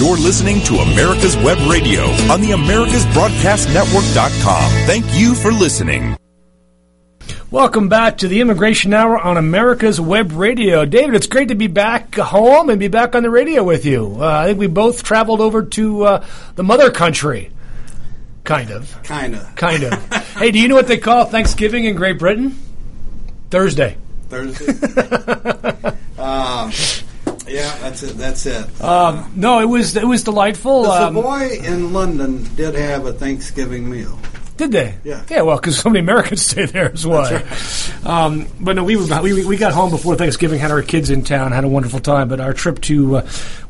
You're listening to America's Web Radio on the AmericasBroadcastNetwork.com. Thank you for listening. Welcome back to the Immigration Hour on America's Web Radio. David, it's great to be back home and be back on the radio with you. I think we both traveled over to the mother country. Kind of. Hey, do you know what they call Thanksgiving in Great Britain? Thursday. Yeah, that's it. No, it was delightful. The Savoy in London did have a Thanksgiving meal. Did they? Yeah. Yeah, well, because so many Americans stay there as well. That's right. But no, we got home before Thanksgiving, had our kids in town, had a wonderful time. But our trip to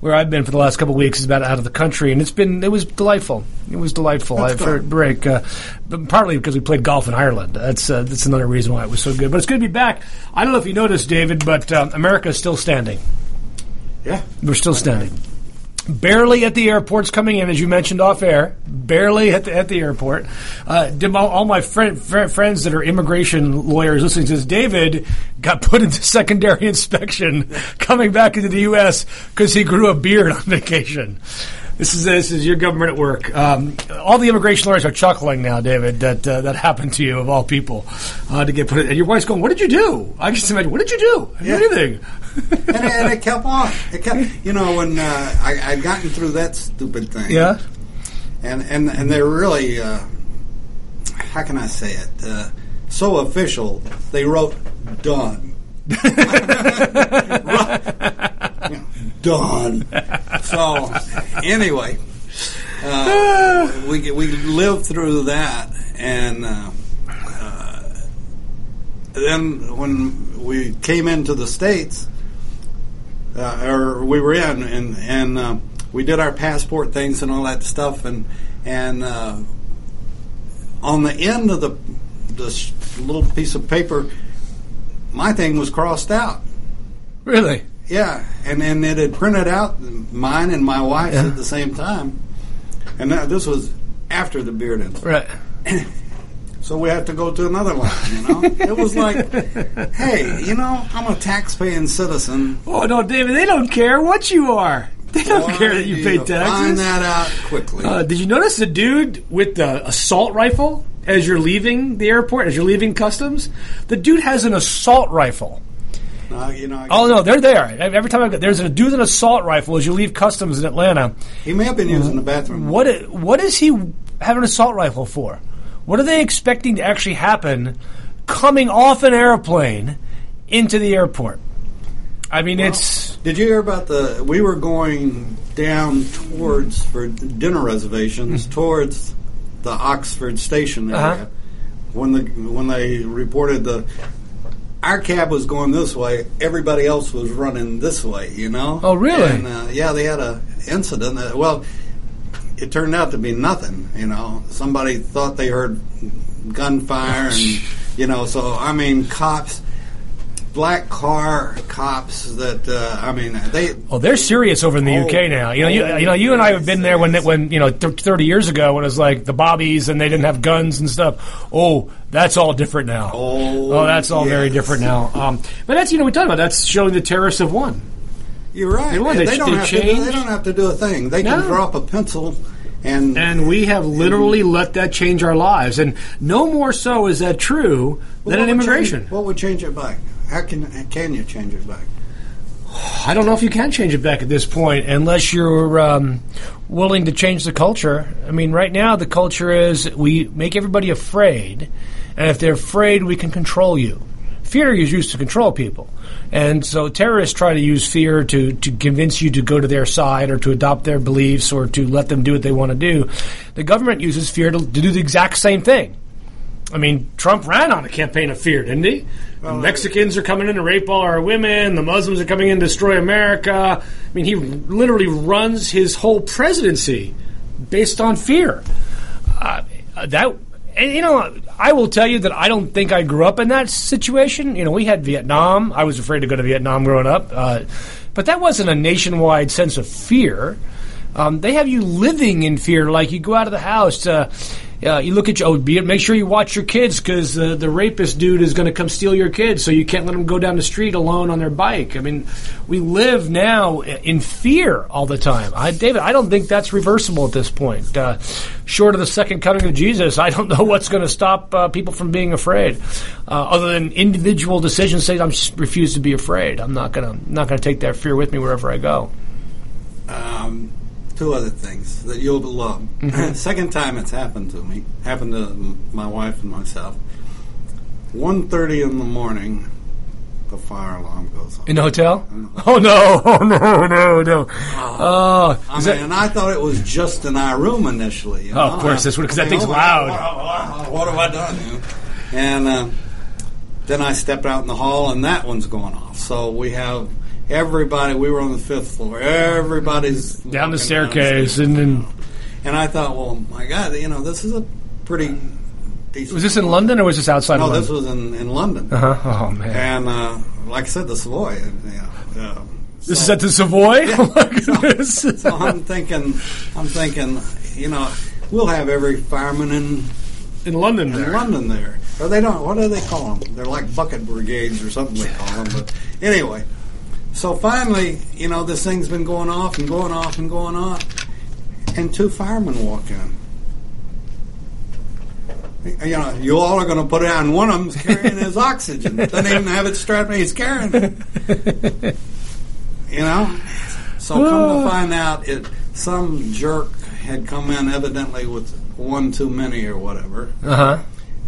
where I've been for the last couple of weeks is about out of the country, and it was delightful. It was delightful. But partly because we played golf in Ireland. That's another reason why it was so good. But it's good to be back. I don't know if you noticed, David, but America is still standing. Yeah. We're still standing. Barely at the airports coming in, as you mentioned off air. Barely at the airport. All my friends that are immigration lawyers listening to this, David got put into secondary inspection coming back into the U.S. because he grew a beard on vacation. This is your government at work. All the immigration lawyers are chuckling now, David, that happened to you, of all people, to get put in. And your wife's going, what did you do? I just imagine, what did you do? Yeah. Anything. and it kept on. It kept, when I'd gotten through that stupid thing. Yeah. And they're really, how can I say it, so official, they wrote, done. Done. So, anyway, we lived through that, and then when we came into the States, or we were in, and we did our passport things and all that stuff, and on the end of this little piece of paper, my thing was crossed out. Really? Yeah, and it had printed out mine and my wife's at the same time. And this was after the beard incident. Right. So we had to go to another line, It was like, hey, I'm a taxpaying citizen. Oh, no, David, they don't care what you are. They don't care that you pay taxes. Find that out quickly. Did you notice the dude with the assault rifle as you're leaving the airport, as you're leaving customs? The dude has an assault rifle. They're there. Every time there's a dude with an assault rifle as you leave customs in Atlanta. He may have been using the bathroom. What does he have an assault rifle for? What are they expecting to actually happen coming off an airplane into the airport? I mean, it's... Did you hear about we were going down towards, for dinner reservations, towards the Oxford Station area when they reported Our cab was going this way. Everybody else was running this way, Oh, really? And, they had an incident. It turned out to be nothing, Somebody thought they heard gunfire, and, So, cops, black car cops that, they... Well, they're serious over in the UK now. You and I have been there when 30 years ago when it was like the Bobbies and they didn't have guns and stuff. Oh, that's all different now. Oh, that's all very different now. But that's, we're talking about that's showing the terrorists have won. You're right. They don't have to do a thing. They can drop a pencil. And we have literally let that change our lives. And no more so is that true than in immigration. What would change it back? How can you change it back? I don't know if you can change it back at this point unless you're willing to change the culture. I mean, right now the culture is we make everybody afraid, and if they're afraid, we can control you. Fear is used to control people. And so terrorists try to use fear to convince you to go to their side or to adopt their beliefs or to let them do what they want to do. The government uses fear to do the exact same thing. I mean, Trump ran on a campaign of fear, didn't he? The Mexicans are coming in to rape all our women. The Muslims are coming in to destroy America. I mean, he literally runs his whole presidency based on fear. I will tell you that I don't think I grew up in that situation. We had Vietnam. I was afraid to go to Vietnam growing up. But that wasn't a nationwide sense of fear. They have you living in fear, like you go out of the house. You look at your make sure you watch your kids because the rapist dude is going to come steal your kids, so you can't let them go down the street alone on their bike. I mean, we live now in fear all the time. David, I don't think that's reversible at this point. Short of the second coming of Jesus, I don't know what's going to stop people from being afraid, other than individual decisions saying, I refuse to be afraid. I'm not going to take that fear with me wherever I go. Two other things that you'll love. Mm-hmm. Second time it's happened to me, happened to my wife and myself. 1:30 in the morning, the fire alarm goes off. In the hotel? Oh, no. And I thought it was just in our room initially. Of course, because that thing's loud. What have I done? And then I stepped out in the hall, and that one's going off. So we have... Everybody, we were on the fifth floor. Everybody's down the staircase, and I thought, well, my God, this is a pretty decent. Was this in London or was this outside? No, this was in London. Uh-huh. Oh man! And like I said, the Savoy. This is at the Savoy. Yeah. So I'm thinking, we'll have every fireman in London there. Or they don't. What do they call them? They're like bucket brigades or something they call them. But anyway. So finally, this thing's been going off and going off and going on, and two firemen walk in. You all are going to put it on. One of them's carrying his oxygen. Doesn't even have it strapped. He's carrying it. So come to find out, some jerk had come in evidently with one too many or whatever. Uh-huh.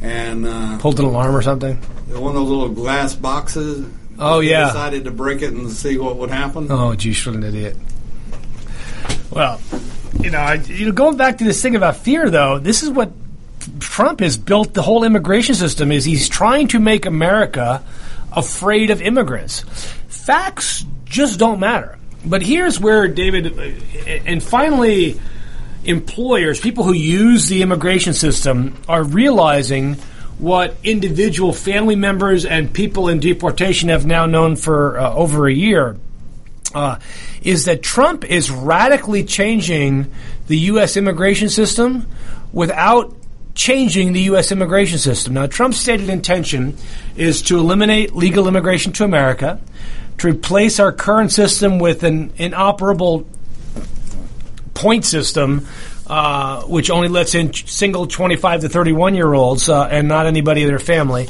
And pulled an alarm or something. One of those little glass boxes. Oh, yeah. Decided to break it and see what would happen. Oh, geez, what an idiot. Well, going back to this thing about fear, though, this is what Trump has built the whole immigration system is. He's trying to make America afraid of immigrants. Facts just don't matter. But here's where, David, and finally employers, people who use the immigration system are realizing what individual family members and people in deportation have now known for over a year is that Trump is radically changing the U.S. immigration system without changing the U.S. immigration system. Now, Trump's stated intention is to eliminate legal immigration to America, to replace our current system with an inoperable point system which only lets in single 25 to 31-year-olds and not anybody in their family,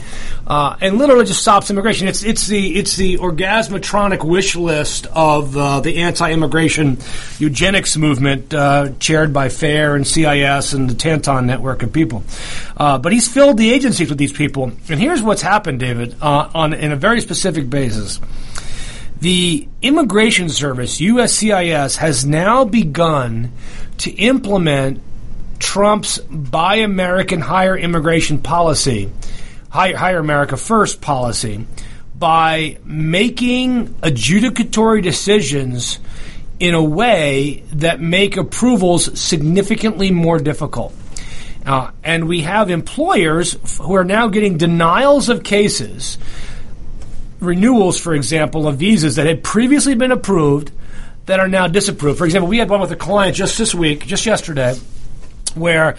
and literally just stops immigration. It's the orgasmatronic wish list of the anti-immigration eugenics movement chaired by FAIR and CIS and the Tanton network of people. But he's filled the agencies with these people. And here's what's happened, David, in a very specific basis. The Immigration Service, USCIS, has now begun to implement Trump's Buy American, Hire Immigration policy, Hire America First policy, by making adjudicatory decisions in a way that make approvals significantly more difficult. And we have employers who are now getting denials of cases, renewals, for example, of visas that had previously been approved that are now disapproved. For example, we had one with a client just yesterday, where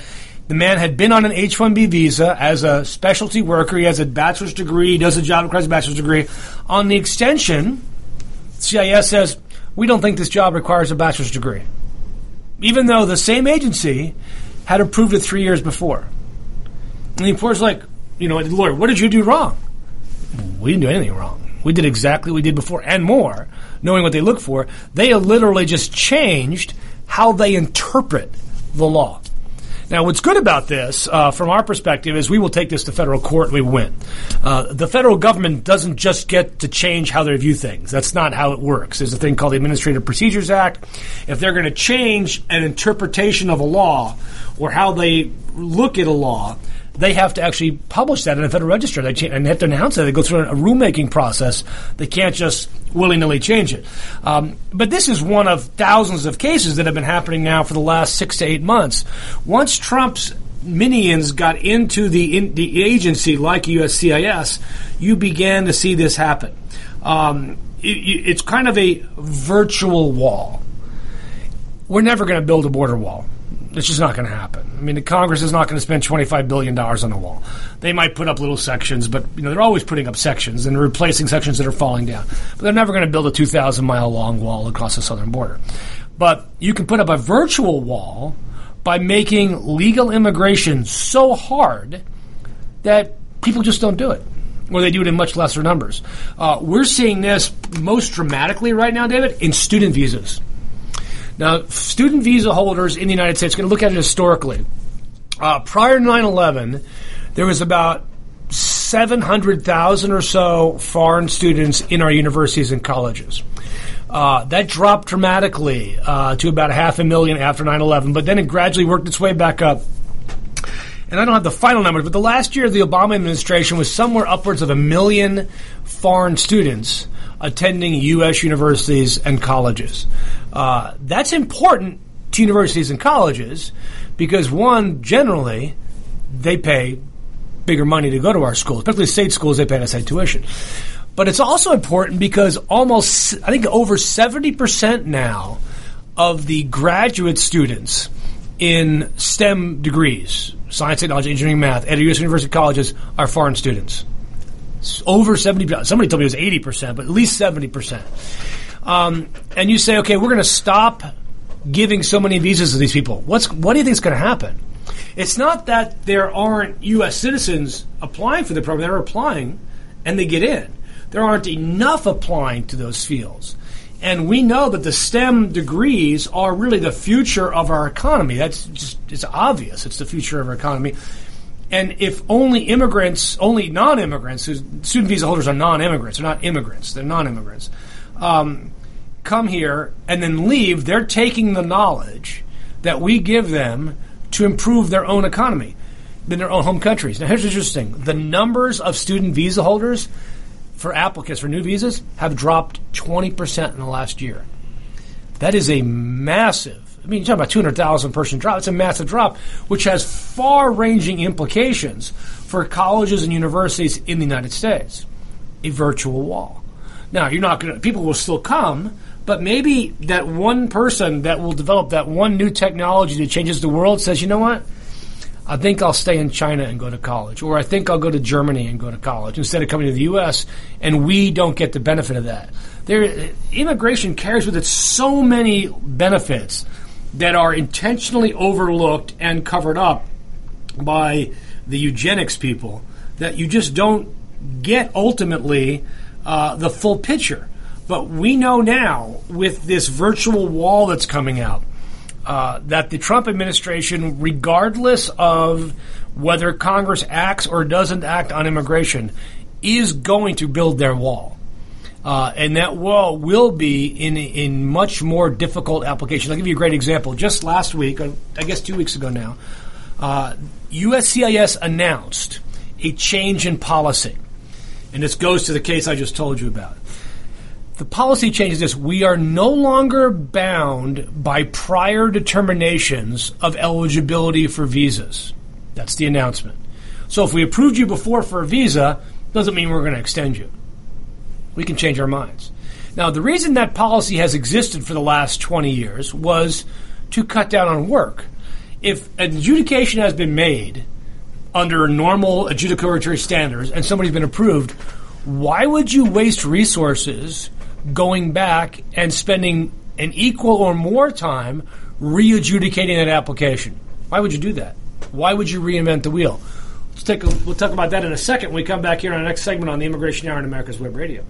the man had been on an H-1B visa as a specialty worker. He has a bachelor's degree. He does a job that requires a bachelor's degree. On the extension, CIS says, we don't think this job requires a bachelor's degree, even though the same agency had approved it 3 years before. And the employer's like, the lawyer, what did you do wrong? We didn't do anything wrong. We did exactly what we did before and more, knowing what they look for. They literally just changed how they interpret the law. Now, what's good about this, from our perspective, is we will take this to federal court and we win. The federal government doesn't just get to change how they review things. That's not how it works. There's a thing called the Administrative Procedures Act. If they're going to change an interpretation of a law or how they look at a law, they have to actually publish that in the Federal Register. They have to announce it. They go through a rulemaking process. They can't just willy-nilly change it. But this is one of thousands of cases that have been happening now for the last 6 to 8 months. Once Trump's minions got into the agency like USCIS, you began to see this happen. It's kind of a virtual wall. we're never going to build a border wall. It's just not going to happen. I mean, the Congress is not going to spend $25 billion on the wall. They might put up little sections, but you know they're always putting up sections and replacing sections that are falling down. But they're never going to build a 2,000-mile-long wall across the southern border. But you can put up a virtual wall by making legal immigration so hard that people just don't do it, or they do it in much lesser numbers. We're seeing this most dramatically right now, David, in student visas. Now, student visa holders in the United States, going to look at it historically. Prior to 9/11, there was about 700,000 or so foreign students in our universities and colleges. That dropped dramatically to about 500,000 after 9/11, but then it gradually worked its way back up. And I don't have the final numbers, but the last year of the Obama administration was somewhere upwards of 1 million foreign students attending U.S. universities and colleges. That's important to universities and colleges because, one, generally, they pay bigger money to go to our schools, particularly state schools, they pay us high tuition. But it's also important because almost, I think, over 70% now of the graduate students in STEM degrees, science, technology, engineering, math, at U.S. university colleges are foreign students. Over 70%. Somebody told me it was 80%, but at least 70%. And you say, okay, we're going to stop giving so many visas to these people. What do you think is going to happen? It's not that there aren't U.S. citizens applying for the program. They're applying, and they get in. There aren't enough applying to those fields. And we know that the STEM degrees are really the future of our economy. That's just, it's obvious. It's the future of our economy. And if only immigrants, only non-immigrants, whose student visa holders are non-immigrants, they're not immigrants, they're non-immigrants, come here and then leave, they're taking the knowledge that we give them to improve their own economy in their own home countries. Now, here's what's interesting. The numbers of student visa holders for applicants for new visas have dropped 20% in the last year. That is a massive, I mean, you're talking about 200,000-person drop. It's a massive drop, which has far-ranging implications for colleges and universities in the United States. A virtual wall. Now, you're not going to, people will still come, but maybe that one person that will develop that one new technology that changes the world says, you know what, I think I'll stay in China and go to college, or I think I'll go to Germany and go to college instead of coming to the U.S., and we don't get the benefit of that. Immigration carries with it so many benefits that are intentionally overlooked and covered up by the eugenics people, that you just don't get ultimately the full picture. But we know now, with this virtual wall that's coming out, that the Trump administration, regardless of whether Congress acts or doesn't act on immigration, is going to build their wall. And that wall will be in much more difficult applications. I'll give you a great example. Just last week, I guess 2 weeks ago now, USCIS announced a change in policy. And this goes to the case I just told you about. The policy change is this. We are no longer bound by prior determinations of eligibility for visas. That's the announcement. So if we approved you before for a visa, doesn't mean we're going to extend you. We can change our minds. Now, the reason that policy has existed for the last 20 years was to cut down on work. If an adjudication has been made under normal adjudicatory standards and somebody's been approved, why would you waste resources going back and spending an equal or more time re-adjudicating that application? Why would you do that? Why would you reinvent the wheel? We'll talk about that in a second when we come back here on our next segment on the Immigration Hour on America's Web Radio.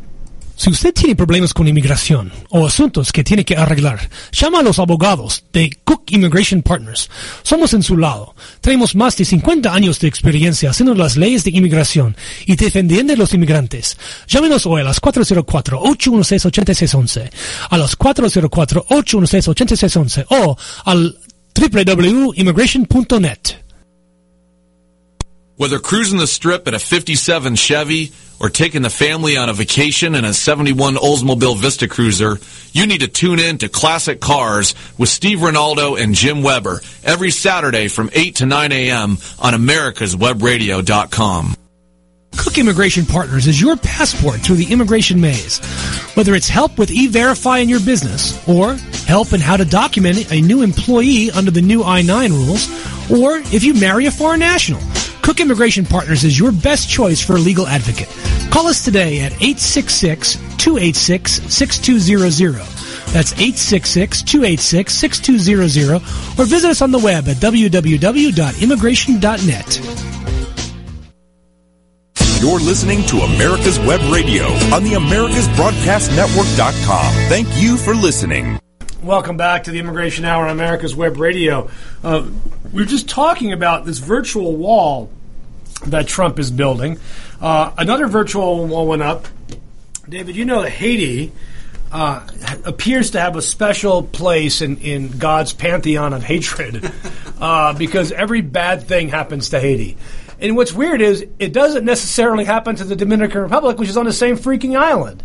Si usted tiene problemas con inmigración o asuntos que tiene que arreglar, llama a los abogados de Cook Immigration Partners. Somos en su lado. Tenemos más de 50 años de experiencia haciendo las leyes de inmigración y defendiendo a los inmigrantes. Llámenos hoy a las 404-816-8611, a las 404-816-8611 o al www.immigration.net. Whether cruising the strip in a 57 Chevy or taking the family on a vacation in a 71 Oldsmobile Vista Cruiser, you need to tune in to Classic Cars with Steve Ronaldo and Jim Weber every Saturday from 8 to 9 a.m. on AmericasWebRadio.com. Cook Immigration Partners is your passport through the immigration maze. Whether it's help with E-Verify in your business, or help in how to document a new employee under the new I-9 rules, or if you marry a foreign national, Cook Immigration Partners is your best choice for a legal advocate. Call us today at 866-286-6200. That's 866-286-6200, or visit us on the web at www.immigration.net. You're listening to America's Web Radio on the AmericasBroadcastNetwork.com. Thank you for listening. Welcome back to the Immigration Hour on America's Web Radio. We're just talking about this virtual wall that Trump is building. Another virtual wall went up. David, you know that Haiti appears to have a special place in God's pantheon of hatred because every bad thing happens to Haiti. And what's weird is it doesn't necessarily happen to the Dominican Republic, which is on the same freaking island.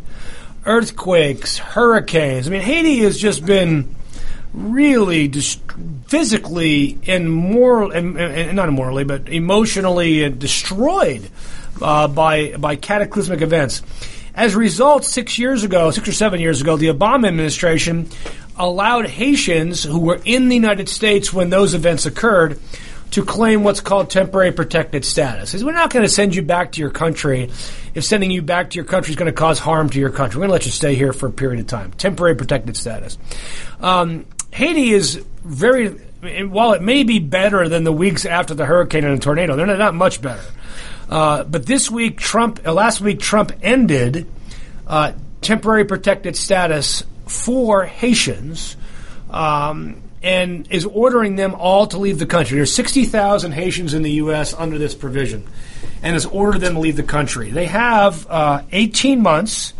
Earthquakes, hurricanes. I mean, Haiti has just been really physically and not morally, but emotionally destroyed by cataclysmic events. As a result, 6 or 7 years ago, the Obama administration allowed Haitians who were in the United States when those events occurred to claim what's called temporary protected status. We're not going to send you back to your country if sending you back to your country is going to cause harm to your country. We're going to let you stay here for a period of time. Temporary protected status. Haiti is while it may be better than the weeks after the hurricane and the tornado, they're not much better. But this week, last week Trump ended temporary protected status for Haitians, and is ordering them all to leave the country. There's 60,000 Haitians in the U.S. under this provision, and has ordered them to leave the country. They have 18 months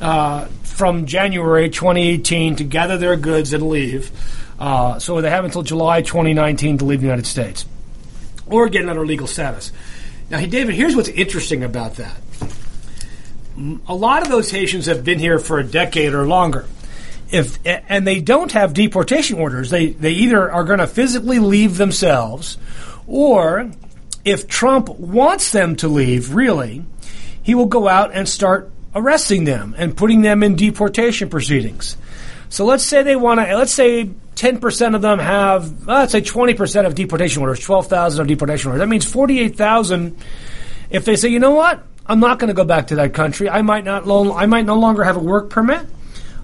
from January 2018 to gather their goods and leave. So they have until July 2019 to leave the United States or get another legal status. Now, David, here's what's interesting about that. A lot of those Haitians have been here for a decade or longer. And they don't have deportation orders. They either are going to physically leave themselves, or if Trump wants them to leave, really, he will go out and start arresting them and putting them in deportation proceedings. So let's say they want to. Let's say 10% of them have. Let's say 20% of deportation orders. 12,000 of deportation orders. That means 48,000. If they say, you know what, I'm not going to go back to that country. I might no longer have a work permit.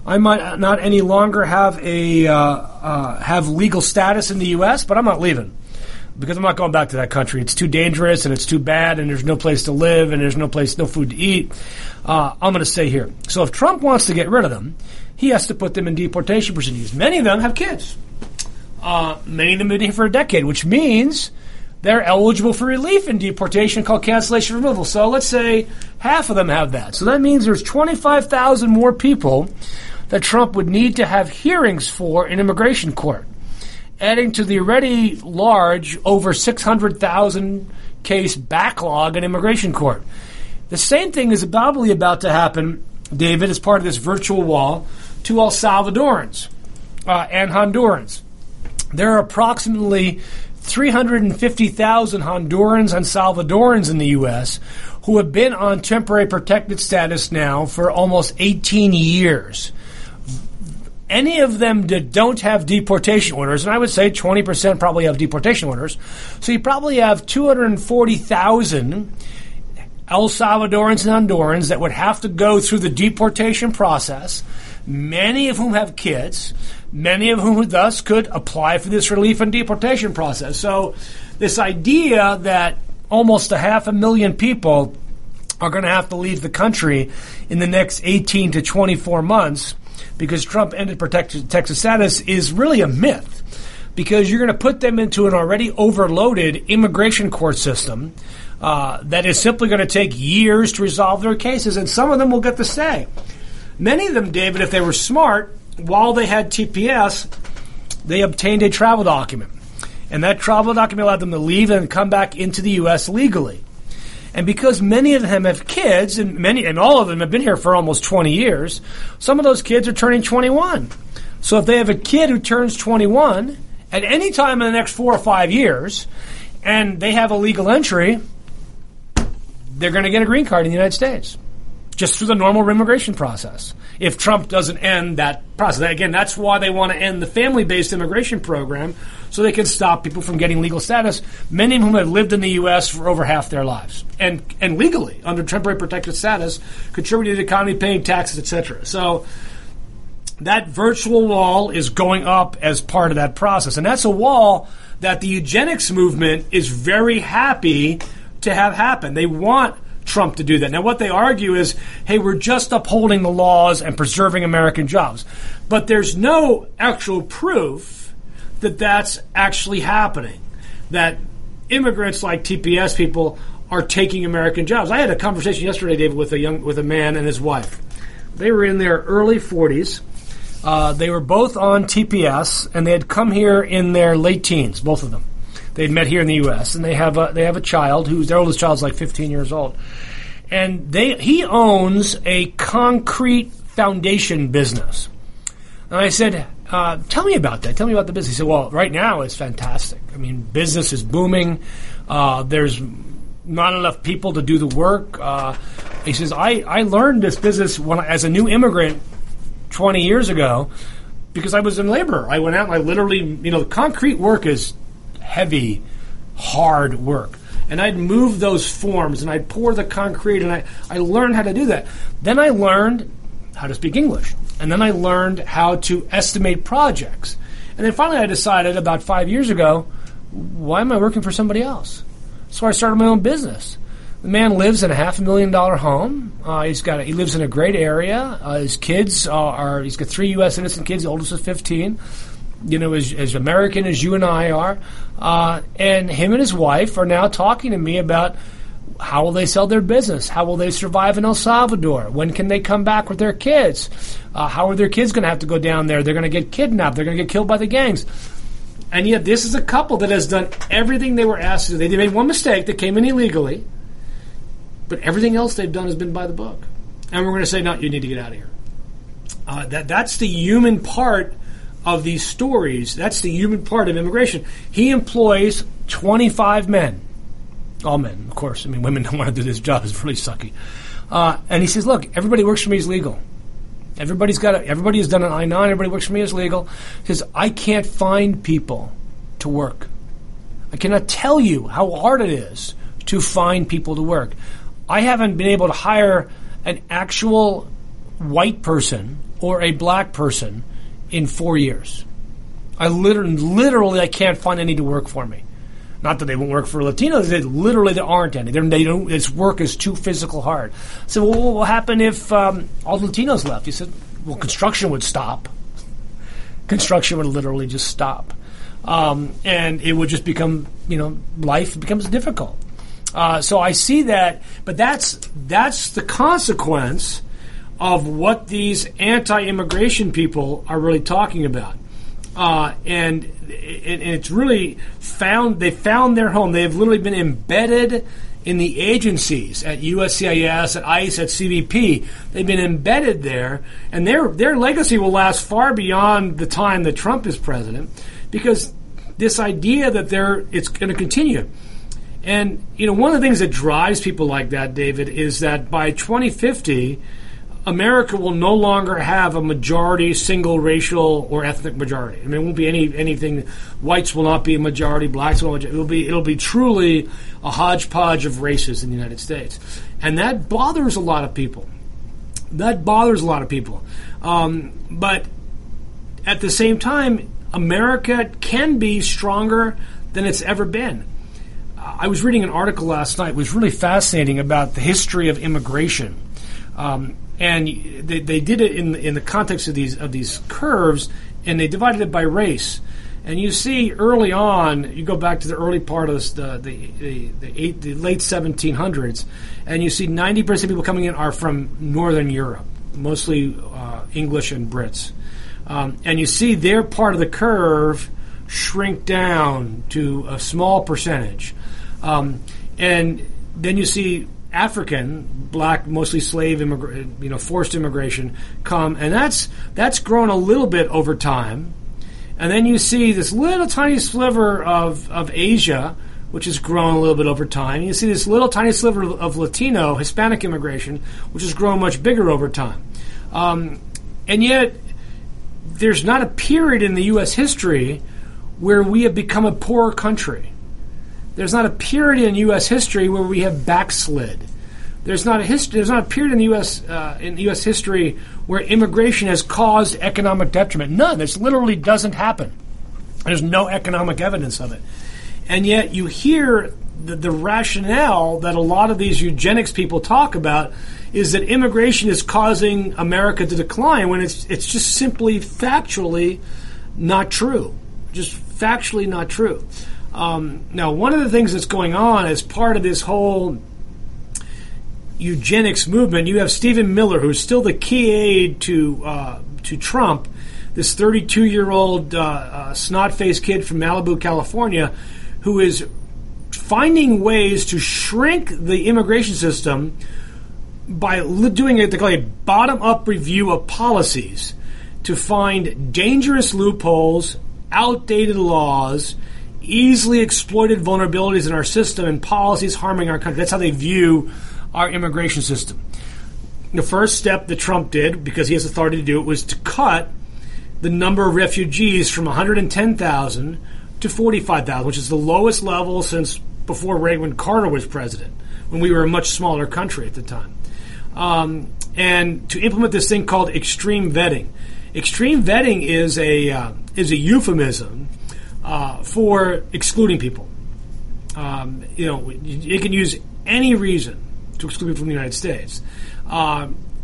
I might not any longer have have legal status in the U.S., but I'm not leaving because I'm not going back to that country. It's too dangerous and it's too bad, and there's no place to live and there's no food to eat. I'm going to stay here. So if Trump wants to get rid of them, he has to put them in deportation proceedings. Many of them have kids. Many of them have been here for a decade, which means they're eligible for relief in deportation called cancellation removal. So let's say half of them have that. So that means there's 25,000 more people that Trump would need to have hearings for in immigration court, adding to the already large over 600,000 case backlog in immigration court. The same thing is probably about to happen, David, as part of this virtual wall to El Salvadorans and Hondurans. There are approximately 350,000 Hondurans and Salvadorans in the U.S. who have been on temporary protected status now for almost 18 years. Any of them that don't have deportation orders, and I would say 20% probably have deportation orders, so you probably have 240,000 El Salvadorans and Hondurans that would have to go through the deportation process, many of whom have kids, many of whom thus could apply for this relief and deportation process. So this idea that almost 500,000 people are going to have to leave the country in the next 18 to 24 months because Trump ended protected status is really a myth, because you're going to put them into an already overloaded immigration court system that is simply going to take years to resolve their cases, and some of them will get to stay. Many of them, David, if they were smart, while they had TPS, they obtained a travel document. And that travel document allowed them to leave and come back into the U.S. legally. And because many of them have kids, and all of them have been here for almost 20 years, some of those kids are turning 21. So if they have a kid who turns 21 at any time in the next 4 or 5 years, and they have a legal entry, they're going to get a green card in the United States just through the normal immigration process if Trump doesn't end that process. Again, that's why they want to end the family-based immigration program so they can stop people from getting legal status, many of whom have lived in the U.S. for over half their lives and legally under temporary protected status, contributing to the economy, paying taxes, etc. So that virtual wall is going up as part of that process, and that's a wall that the eugenics movement is very happy to have happen. They want Trump to do that. Now, what they argue is, hey, we're just upholding the laws and preserving American jobs. But there's no actual proof that that's actually happening, that immigrants like TPS people are taking American jobs. I had a conversation yesterday, David, with a man and his wife. They were in their early 40s. They were both on TPS, and they had come here in their late teens, both of them. They'd met here in the U.S., and they have a child who's their oldest child's like 15 years old, and he owns a concrete foundation business. And I said, "Tell me about that. Tell me about the business." He said, "Well, right now it's fantastic. I mean, business is booming. There's not enough people to do the work." He says, "I learned this business as a new immigrant 20 years ago because I was a laborer. I went out and I literally, concrete work is." Heavy, hard work. And I'd move those forms, and I'd pour the concrete, and I learned how to do that. Then I learned how to speak English. And then I learned how to estimate projects. And then finally I decided about 5 years ago, why am I working for somebody else? So I started my own business. The man lives in a $500,000 home. He lives in a great area. His kids are, he's got 3 U.S. citizen kids. The oldest is 15. As American as you and I are. And him and his wife are now talking to me about how will they sell their business? How will they survive in El Salvador? When can they come back with their kids? How are their kids going to have to go down there? They're going to get kidnapped. They're going to get killed by the gangs. And yet this is a couple that has done everything they were asked to do. They made one mistake. They came in illegally. But everything else they've done has been by the book. And we're going to say, no, you need to get out of here. That's the human part of these stories. That's the human part of immigration. He employs 25 men. All men, of course. I mean, women don't want to do this job. It's really sucky. And he says, look, everybody works for me is legal. Everybody has done an I-9. Everybody works for me is legal. He says, I can't find people to work. I cannot tell you how hard it is to find people to work. I haven't been able to hire an actual white person or a black person in 4 years. I literally, I can't find any to work for me. Not that they won't work for Latinos. Literally, there aren't any. This work is too physical hard. So well, what will happen if all the Latinos left? He said, well, construction would stop. Construction would literally just stop. And it would just become, life becomes difficult. So I see that, but that's the consequence of what these anti-immigration people are really talking about. And it's really they found their home. They've literally been embedded in the agencies at USCIS, at ICE, at CBP. They've been embedded there, and their legacy will last far beyond the time that Trump is president, because this idea that it's going to continue. And, one of the things that drives people like that, David, is that by 2050, America will no longer have a majority, single racial or ethnic majority. I mean, it won't be anything. Whites will not be a majority. Blacks will not be a majority. It'll be truly a hodgepodge of races in the United States, and that bothers a lot of people. But at the same time, America can be stronger than it's ever been. I was reading an article last night. It was really fascinating about the history of immigration. And they did it in the context of these curves, and they divided it by race. And you see early on, you go back to the early part of the late 1700s, and you see 90% of people coming in are from Northern Europe, mostly English and Brits. And you see their part of the curve shrink down to a small percentage. And then you see African, black, mostly slave, forced immigration come, and that's grown a little bit over time. And then you see this little tiny sliver of Asia which has grown a little bit over time. You see this little tiny sliver of Latino, Hispanic immigration, which has grown much bigger over time. And yet, there's not a period in the U.S. history where we have become a poorer country. There's not a period in U.S. history where we have backslid. There's not a period in the U.S. in U.S. history where immigration has caused economic detriment. None. This literally doesn't happen. There's no economic evidence of it. And yet you hear the rationale that a lot of these eugenics people talk about is that immigration is causing America to decline when it's just simply factually not true. Just factually not true. Now, one of the things that's going on as part of this whole eugenics movement, you have Stephen Miller, who's still the key aide to Trump, this 32-year-old snot-faced kid from Malibu, California, who is finding ways to shrink the immigration system by doing what they call a bottom-up review of policies to find dangerous loopholes, outdated laws, easily exploited vulnerabilities in our system, and policies harming our country. That's how they view our immigration system. The first step that Trump did, because he has authority to do it, was to cut the number of refugees from 110,000 to 45,000, which is the lowest level since before Reagan Carter was president, when we were a much smaller country at the time. And to implement this thing called extreme vetting. Extreme vetting is a euphemism for excluding people. It can use any reason to exclude people from the United States.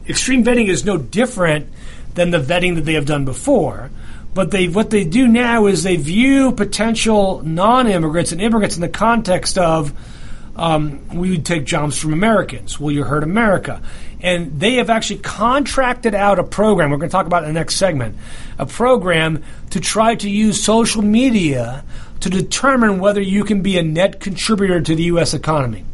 Extreme vetting is no different than the vetting that they have done before, but what they do now is they view potential non-immigrants and immigrants in the context of we would take jobs from Americans. Will you hurt America? And they have actually contracted out a program, we're going to talk about in the next segment, a program to try to use social media to determine whether you can be a net contributor to the U.S. economy.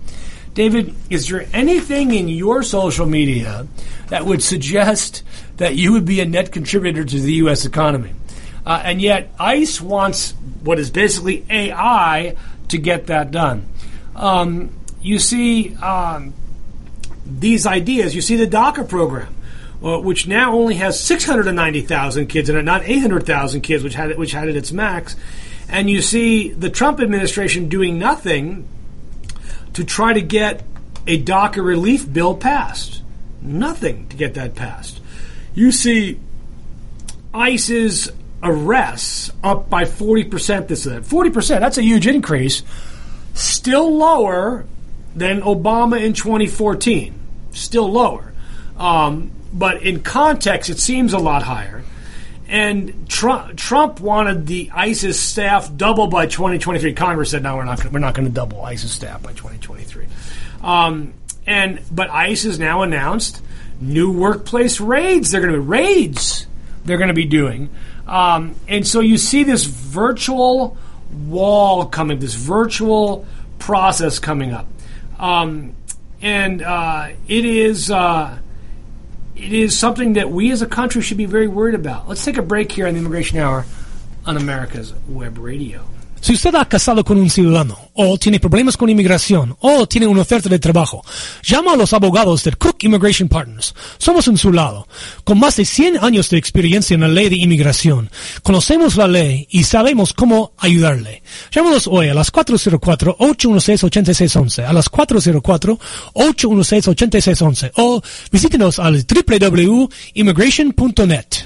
David, is there anything in your social media that would suggest that you would be a net contributor to the U.S. economy? And yet ICE wants what is basically AI to get that done. These ideas, you see the DACA program, which now only has 690,000 kids in it, not 800,000 kids, which had it its max. And you see the Trump administration doing nothing to try to get a DACA relief bill passed. Nothing to get that passed. You see ICE's arrests up by 40% this year. 40%, that's a huge increase. Still lower than Obama in 2014. Still lower. But in context, it seems a lot higher. And Trump wanted the ISIS staff double by 2023. Congress said, no, we're not going to double ISIS staff by 2023. But ICE has now announced new workplace raids. They're going to be doing. And so you see this virtual wall coming, this virtual process coming up. It is something that we as a country should be very worried about. Let's take a break here on the Immigration Hour on America's Web Radio. Si usted ha casado con un ciudadano o tiene problemas con inmigración o tiene una oferta de trabajo, llama a los abogados del Cook Immigration Partners. Somos un consulado con más de 100 años de experiencia en la ley de inmigración. Conocemos la ley y sabemos cómo ayudarle. Llámanos hoy a las 404-816-8611, a las 404-816-8611 o visítenos al www.immigration.net.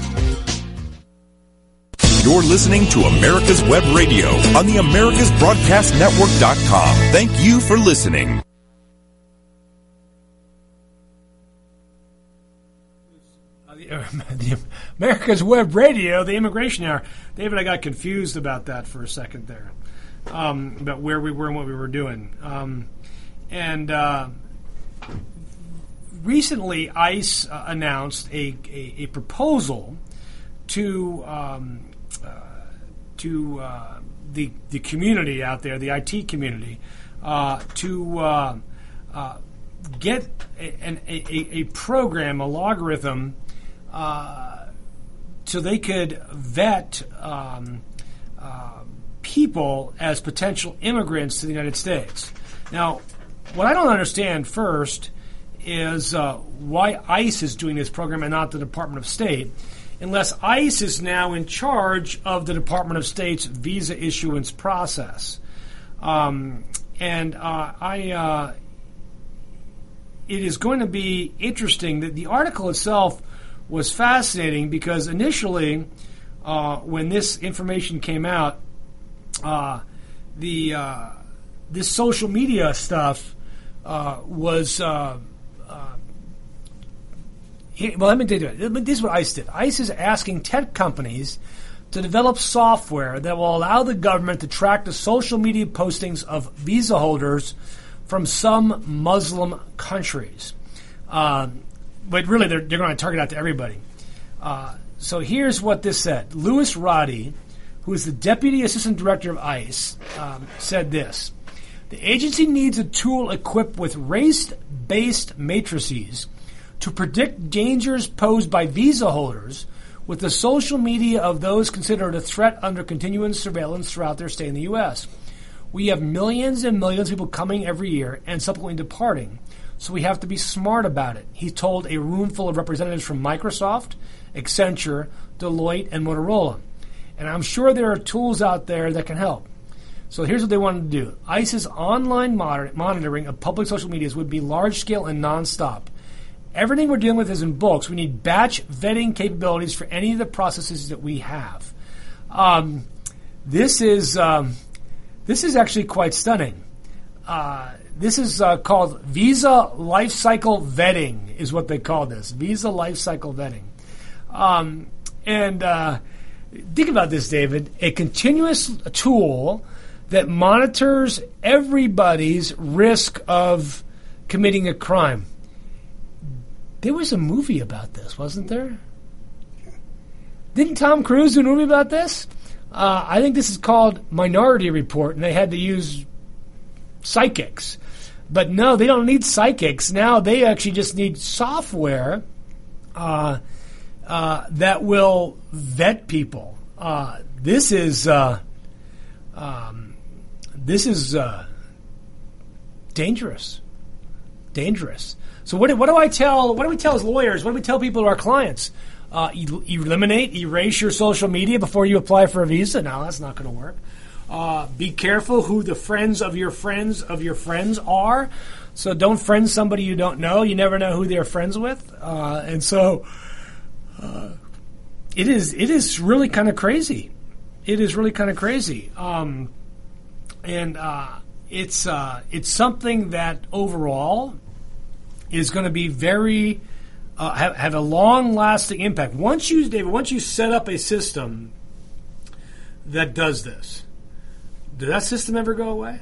You're listening to America's Web Radio on the AmericasBroadcastNetwork.com. Thank you for listening. America's Web Radio, the Immigration Hour. David, I got confused about that for a second there, about where we were and what we were doing. Recently, ICE announced a proposal to the community out there, the IT community, to get a program, a logarithm, so they could vet people as potential immigrants to the United States. Now, what I don't understand first is why ICE is doing this program and not the Department of State, unless ICE is now in charge of the Department of State's visa issuance process. It is going to be interesting that the article itself was fascinating because initially, when this information came out, this social media stuff was. Let me tell you. This is what ICE did. ICE is asking tech companies to develop software that will allow the government to track the social media postings of visa holders from some Muslim countries. But really, they're going to target out to everybody. So here's what this said. Louis Roddy, who is the Deputy Assistant Director of ICE, said this. The agency needs a tool equipped with race-based matrices to predict dangers posed by visa holders with the social media of those considered a threat under continuous surveillance throughout their stay in the U.S. We have millions and millions of people coming every year and subsequently departing. So we have to be smart about it. He told a room full of representatives from Microsoft, Accenture, Deloitte, and Motorola. And I'm sure there are tools out there that can help. So here's what they wanted to do. ICE's online monitoring of public social medias would be large-scale and nonstop. Everything we're dealing with is in books. We need batch vetting capabilities for any of the processes that we have. This is actually quite stunning. This is called Visa Lifecycle Vetting, is what they call this. Visa Lifecycle Vetting. Think about this, David. A continuous tool that monitors everybody's risk of committing a crime. There was a movie about this, wasn't there? Didn't Tom Cruise do a movie about this? I think this is called Minority Report, and they had to use psychics. But no, they don't need psychics. Now they actually just need software that will vet people. This is dangerous. Dangerous. So what do we tell as lawyers? What do we tell people, our clients? Erase your social media before you apply for a visa? No, that's not going to work. Be careful who the friends of your friends are. So don't friend somebody you don't know. You never know who they're friends with. It is really kind of crazy. It is really kind of crazy. It's something that overall is going to be very have a long lasting impact. Once you set up a system that does this. Did that system ever go away?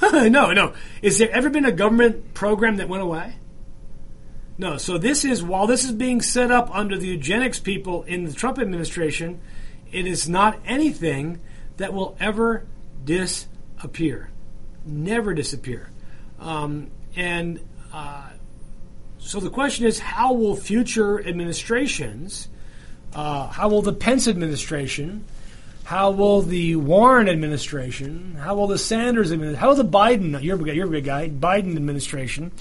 No. Is there ever been a government program that went away? No. So while this is being set up under the eugenics people in the Trump administration, it is not anything that will ever disappear. Never disappear. So the question is, how will future administrations, how will the Pence administration, how will the Warren administration, how will the Sanders administration, how will the Biden, Biden administration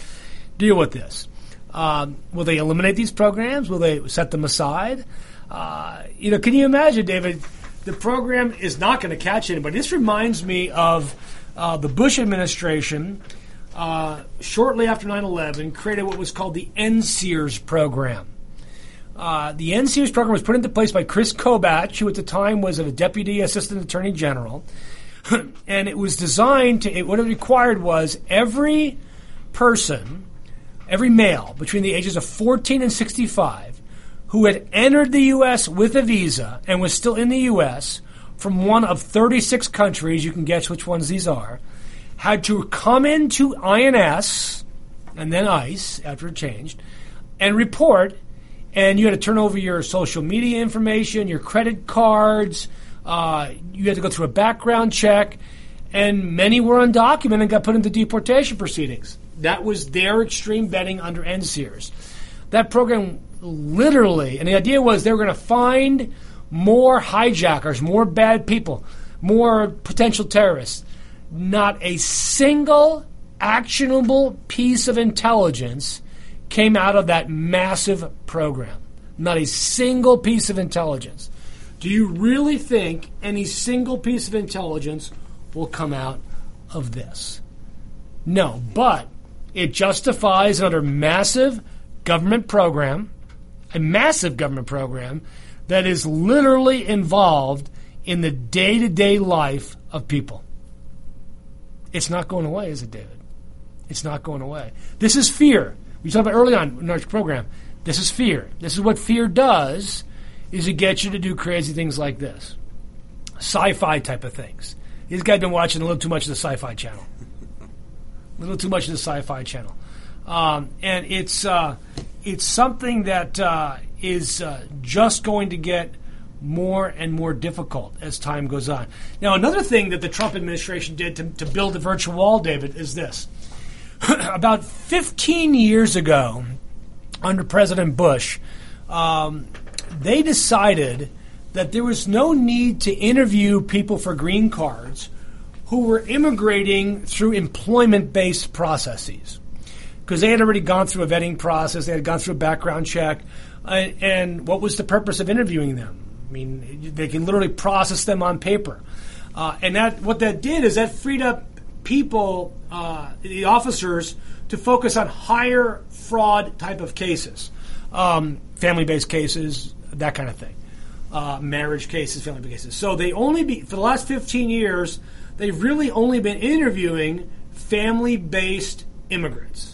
deal with this? Will they eliminate these programs? Will they set them aside? Can you imagine, David, the program is not going to catch anybody. This reminds me of the Bush administration shortly after 9/11 created what was called the NSEERS program. The NSEERS program was put into place by Chris Kobach, who at the time was a Deputy Assistant Attorney General. And it was designed to, what it required was every person, every male between the ages of 14 and 65 who had entered the U.S. with a visa and was still in the U.S. from one of 36 countries, you can guess which ones these are, had to come into INS and then ICE after it changed and report, and you had to turn over your social media information, your credit cards, you had to go through a background check, and many were undocumented and got put into deportation proceedings. That was their extreme vetting under NSEERS. That program literally, and the idea was they were going to find more hijackers, more bad people, more potential terrorists. Not a single actionable piece of intelligence came out of that massive program. Not a single piece of intelligence. Do you really think any single piece of intelligence will come out of this? No, but it justifies another massive government program, a massive government program that is literally involved in the day-to-day life of people. It's not going away, is it, David? It's not going away. This is fear. We talked about early on in our program. This is fear. This is what fear does, is it gets you to do crazy things like this. Sci-fi type of things. These guys have been watching a little too much of the Sci-Fi Channel. And it's something that is just going to get more and more difficult as time goes on. Now, another thing that the Trump administration did to build the virtual wall, David, is this. About 15 years ago, under President Bush, they decided that there was no need to interview people for green cards who were immigrating through employment-based processes, because they had already gone through a vetting process. They had gone through a background check. And what was the purpose of interviewing them? I mean, they can literally process them on paper. And that what that did is that freed up people, the officers, to focus on higher fraud type of cases, family-based cases, that kind of thing, marriage cases, family-based cases. So they only for the last 15 years, they've really only been interviewing family-based immigrants.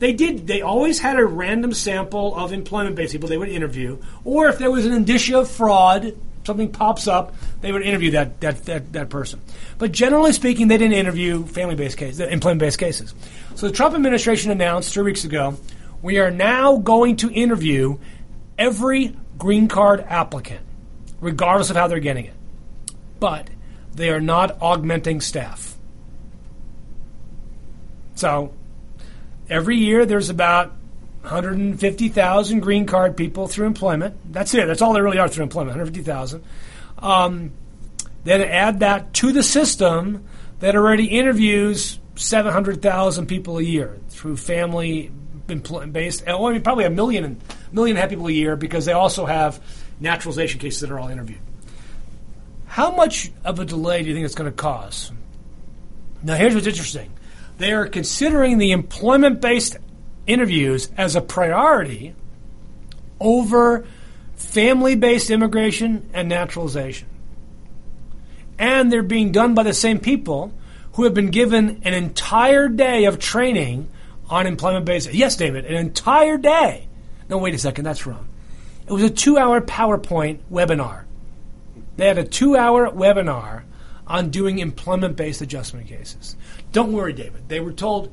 They always had a random sample of employment-based people they would interview, or if there was an indicia of fraud, something pops up, they would interview that person. But generally speaking, they didn't interview employment-based cases. So the Trump administration announced 3 weeks ago, we are now going to interview every green card applicant, regardless of how they're getting it. But they are not augmenting staff. So every year there's about 150,000 green card people through employment. That's it. That's all they really are through employment, 150,000. Then add that to the system that already interviews 700,000 people a year through family-based, probably a million and a half people a year, because they also have naturalization cases that are all interviewed. How much of a delay do you think it's going to cause? Now, here's what's interesting. They are considering the employment-based interviews as a priority over family-based immigration and naturalization. And they're being done by the same people who have been given an entire day of training on employment-based. Yes, David, an entire day. No, wait a second, that's wrong. It was a 2-hour PowerPoint webinar. They had a 2-hour webinar on doing employment-based adjustment cases. Don't worry, David. They were told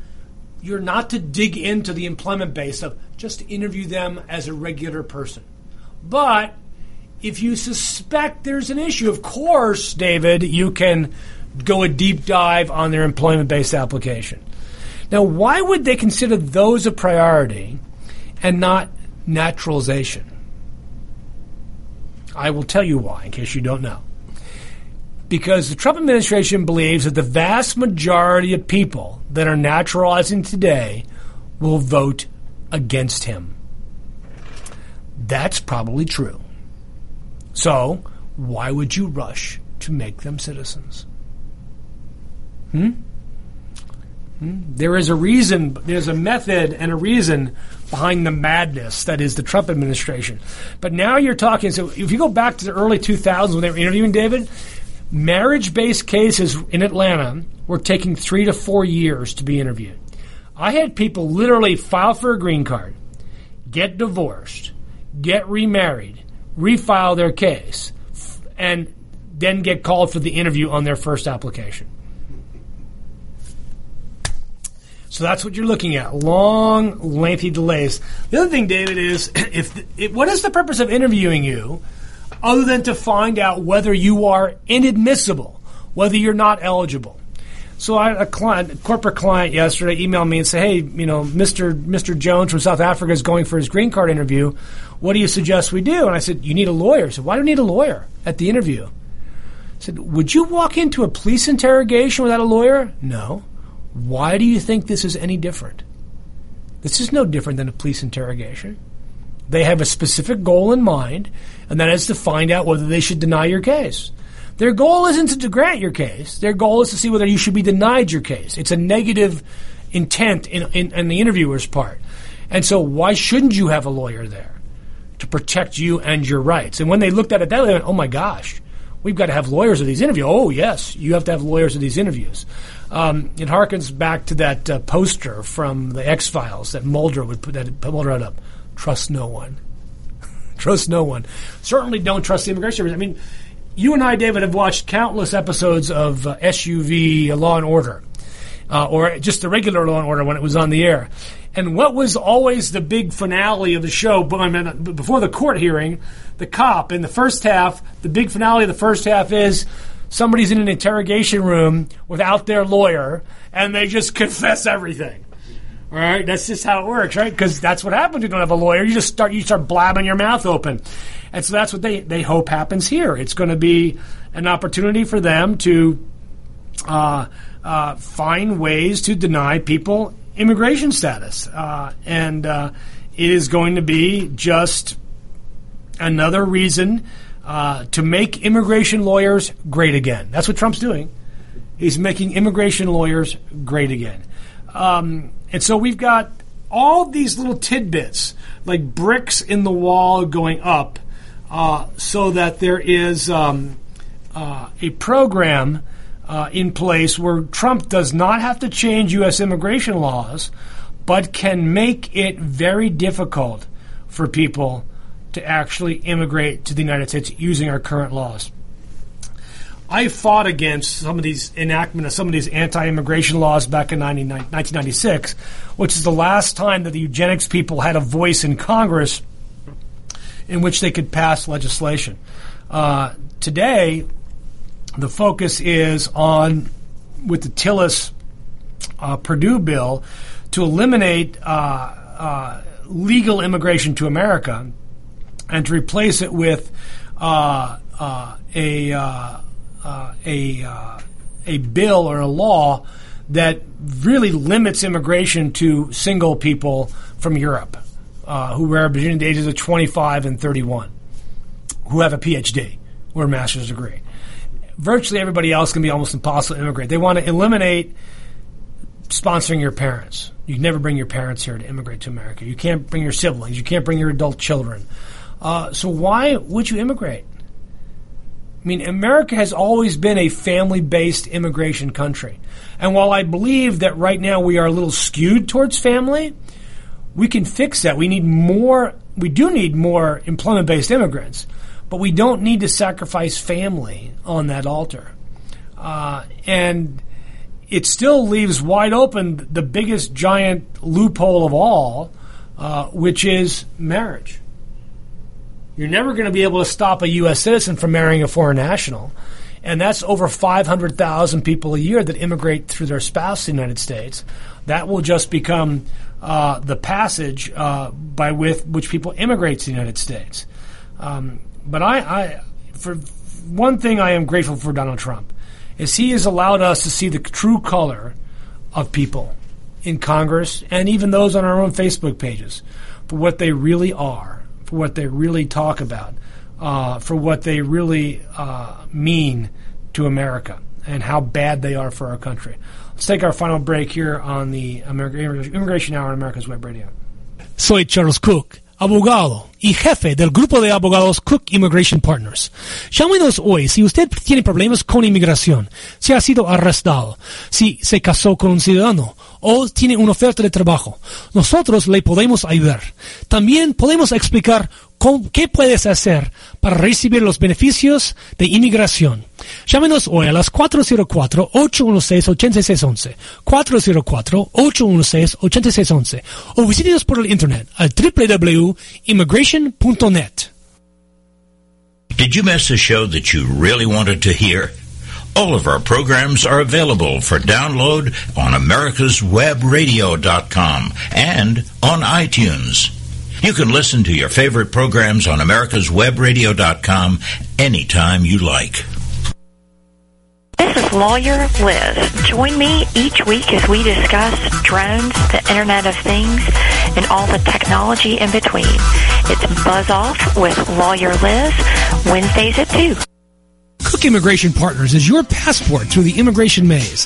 you're not to dig into the employment-based stuff, just interview them as a regular person. But if you suspect there's an issue, of course, David, you can go a deep dive on their employment-based application. Now, why would they consider those a priority and not naturalization? I will tell you why, in case you don't know. Because the Trump administration believes that the vast majority of people that are naturalizing today will vote against him. That's probably true. So why would you rush to make them citizens? There is a reason, there's a method and a reason behind the madness that is the Trump administration. But now you're talking, so if you go back to the early 2000s when they were interviewing David, marriage-based cases in Atlanta were taking 3 to 4 years to be interviewed. I had people literally file for a green card, get divorced, get remarried, refile their case, and then get called for the interview on their first application. So that's what you're looking at, long, lengthy delays. The other thing, David, is what is the purpose of interviewing you other than to find out whether you are inadmissible, whether you're not eligible? So I had a corporate client yesterday emailed me and said, hey, you know, Mr. Jones from South Africa is going for his green card interview. What do you suggest we do? And I said, you need a lawyer. I said, why do you need a lawyer at the interview? I said, would you walk into a police interrogation without a lawyer? No. Why do you think this is any different? This is no different than a police interrogation. They have a specific goal in mind, and that is to find out whether they should deny your case. Their goal isn't to grant your case. Their goal is to see whether you should be denied your case. It's a negative intent in the interviewer's part. And so why shouldn't you have a lawyer there to protect you and your rights? And when they looked at it that way, they went, oh, my gosh, we've got to have lawyers at these interviews. Oh, yes, you have to have lawyers at these interviews. It harkens back to that poster from the X Files that Mulder had up. Trust no one. Trust no one. Certainly don't trust the immigration service. I mean, you and I, David, have watched countless episodes of SUV Law and Order, or just the regular Law and Order when it was on the air. And what was always the big finale of the show, before the court hearing, the cop in the first half, the big finale of the first half is, somebody's in an interrogation room without their lawyer, and they just confess everything. All right? That's just how it works, right? Because that's what happens. You don't have a lawyer. You just start blabbing your mouth open. And so that's what they hope happens here. It's going to be an opportunity for them to find ways to deny people immigration status. And it is going to be just another reason to make immigration lawyers great again. That's what Trump's doing. He's making immigration lawyers great again. And so we've got all these little tidbits, like bricks in the wall going up, so that there is a program in place where Trump does not have to change U.S. immigration laws, but can make it very difficult for people to actually immigrate to the United States using our current laws. I fought against some of these enactment of some of these anti-immigration laws back in 1996, which is the last time that the eugenics people had a voice in Congress in which they could pass legislation. Today, the focus is on, with the Tillis Perdue bill, to eliminate legal immigration to America and to replace it with a bill or a law that really limits immigration to single people from Europe who are between the ages of 25 and 31, who have a PhD or a master's degree. Virtually everybody else can be almost impossible to immigrate. They want to eliminate sponsoring your parents. You can never bring your parents here to immigrate to America. You can't bring your siblings. You can't bring your adult children. So why would you immigrate? I mean, America has always been a family-based immigration country. And while I believe that right now we are a little skewed towards family, we can fix that. We do need more employment-based immigrants, but we don't need to sacrifice family on that altar. And it still leaves wide open the biggest giant loophole of all, which is marriage. You're never going to be able to stop a U.S. citizen from marrying a foreign national. And that's over 500,000 people a year that immigrate through their spouse to the United States. That will just become the passage by with which people immigrate to the United States. But for one thing, I am grateful for Donald Trump, is he has allowed us to see the true color of people in Congress and even those on our own Facebook pages for what they really are, for what they really talk about, for what they really mean to America. and how bad they are for our country. Let's take our final break here on the Immigration Hour on America's Web Radio. Soy Charles Cook, abogado y jefe del grupo de abogados Cook Immigration Partners. Llámenos hoy si usted tiene problemas con inmigración, si ha sido arrestado, si se casó con un ciudadano o tiene una oferta de trabajo. Nosotros le podemos ayudar. También podemos explicar qué puedes hacer para recibir los beneficios de inmigración. Llámenos hoy a las 404-816-8611, 404-816-8611, o visítenos por el internet al www.immigration.net. Did you miss a show that you really wanted to hear? All of our programs are available for download on AmericasWebRadio.com and on iTunes. You can listen to your favorite programs on AmericasWebRadio.com anytime you like. This is Lawyer Liz. Join me each week as we discuss drones, the Internet of Things, and all the technology in between. It's Buzz Off with Lawyer Liz, Wednesdays at 2. Cook Immigration Partners is your passport through the immigration maze.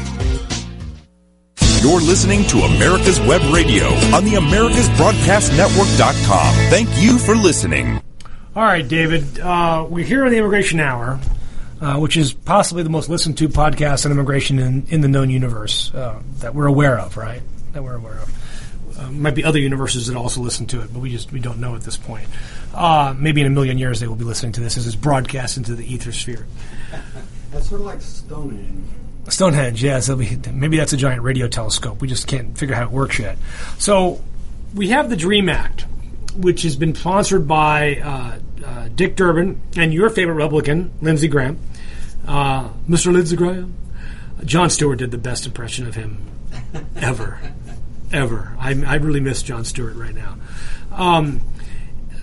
You're listening to America's Web Radio on the AmericasBroadcastNetwork.com. Thank you for listening. All right, David. We're here on the Immigration Hour, which is possibly the most listened to podcast on immigration in the known universe that we're aware of, right? That we're aware of. Might be other universes that also listen to it, but we don't know at this point. Maybe in a million years they will be listening to this as it's broadcast into the ether sphere. That's sort of like Stonehenge, yeah. So maybe that's a giant radio telescope. We just can't figure out how it works yet. So we have the DREAM Act, which has been sponsored by Dick Durbin and your favorite Republican, Lindsey Graham. Mr. Lindsey Graham. John Stewart did the best impression of him ever. Ever. I really miss John Stewart right now.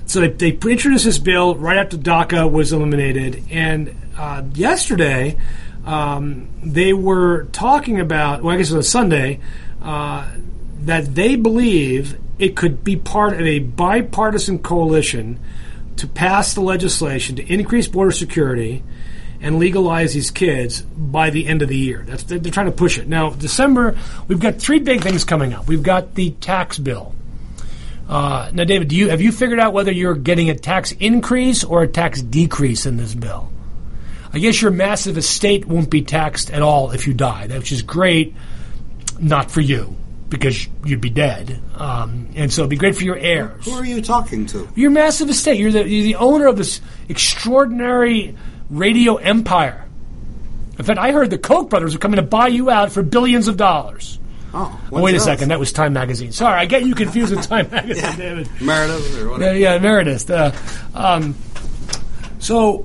So they introduced this bill right after DACA was eliminated. And yesterday... they were talking about, well, I guess it was Sunday, that they believe it could be part of a bipartisan coalition to pass the legislation to increase border security and legalize these kids by the end of the year. They're trying to push it. Now, December, we've got three big things coming up. We've got the tax bill. Now, David, have you figured out whether you're getting a tax increase or a tax decrease in this bill? I guess your massive estate won't be taxed at all if you die, which is great, not for you, because you'd be dead. And so it would be great for your heirs. Who are you talking to? Your massive estate. You're the owner of this extraordinary radio empire. In fact, I heard the Koch brothers are coming to buy you out for billions of dollars. Oh, wait a second. That was Time Magazine. Sorry, I get you confused with Time Magazine, yeah. David. Meredith or whatever. Yeah, Meredith. So...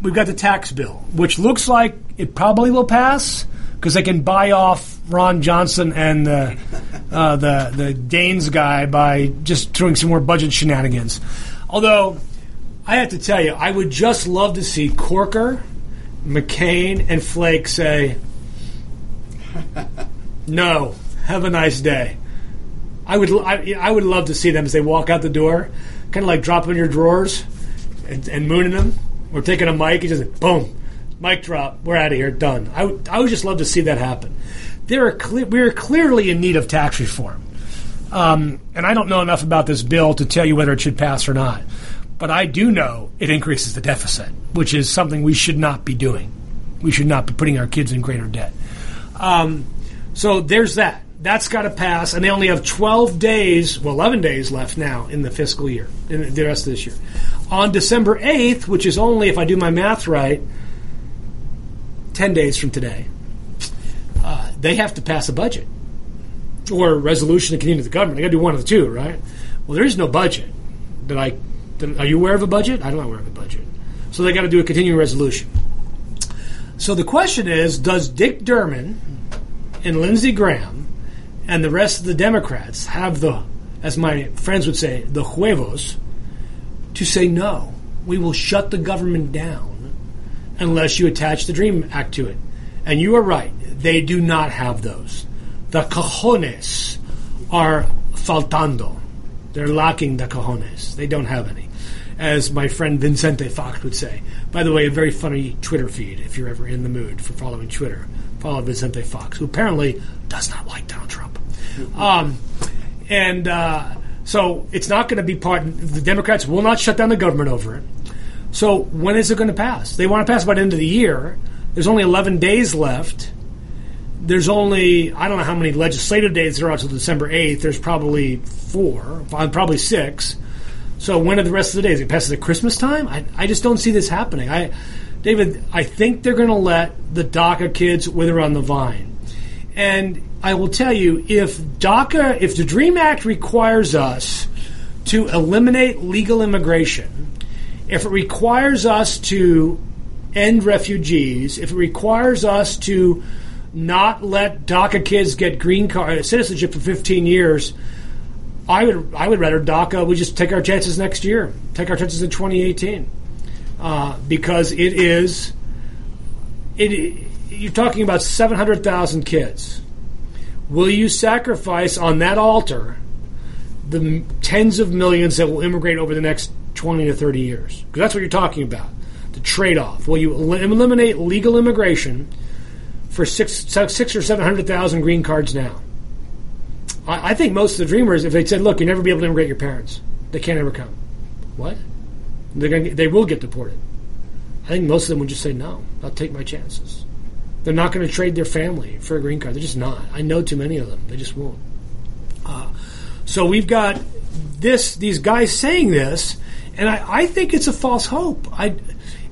we've got the tax bill, which looks like it probably will pass because they can buy off Ron Johnson and the Danes guy by just doing some more budget shenanigans. Although, I have to tell you, I would just love to see Corker, McCain, and Flake say, no, have a nice day. I would love to see them as they walk out the door, kind of like dropping your drawers and mooning them. We're taking a mic. It's just boom, mic drop. We're out of here. Done. I would just love to see that happen. We are clearly in need of tax reform, and I don't know enough about this bill to tell you whether it should pass or not. But I do know it increases the deficit, which is something we should not be doing. We should not be putting our kids in greater debt. So there's that. That's got to pass, and they only have 11 days left now in the fiscal year, in the rest of this year. On December 8th, which is only, if I do my math right, 10 days from today, they have to pass a budget or a resolution to continue the government. They got to do one of the two, right? Well, there is no budget. Are you aware of a budget? I'm not aware of a budget. So they got to do a continuing resolution. So the question is, does Dick Durbin and Lindsey Graham and the rest of the Democrats have the, as my friends would say, the huevos, to say no. We will shut the government down unless you attach the DREAM Act to it. And you are right. They do not have those. The cojones are faltando. They're lacking the cojones. They don't have any, as my friend Vicente Fox would say. By the way, a very funny Twitter feed, if you're ever in the mood for following Twitter. Follow Vicente Fox, who apparently does not like Donald Trump. So it's not going to be part of the Democrats will not shut down the government over it. So when is it going to pass? They want to pass by the end of the year. There's only 11 days left. There's only, I don't know how many legislative days there are until December 8th. There's probably 4, probably 6. So when are the rest of the days? It passes at Christmas time? I just don't see this happening. David, I think they're going to let the DACA kids wither on the vine. And I will tell you, if the DREAM Act requires us to eliminate legal immigration, if it requires us to end refugees, if it requires us to not let DACA kids get green card citizenship for 15 years, I would rather DACA. We just take our chances next year, take our chances in 2018, because it is. You're talking about 700,000 kids. Will you sacrifice on that altar the tens of millions that will immigrate over the next 20 to 30 years? Because that's what you're talking about, the trade-off. Will you eliminate legal immigration for 600,000 or 700,000 green cards now? I think most of the dreamers, if they said, look, you'll never be able to immigrate your parents, they can't ever come. What? They will get deported. I think most of them would just say, no, I'll take my chances. They're not going to trade their family for a green card. They're just not. I know too many of them. They just won't. So we've got these guys saying this, and I think it's a false hope.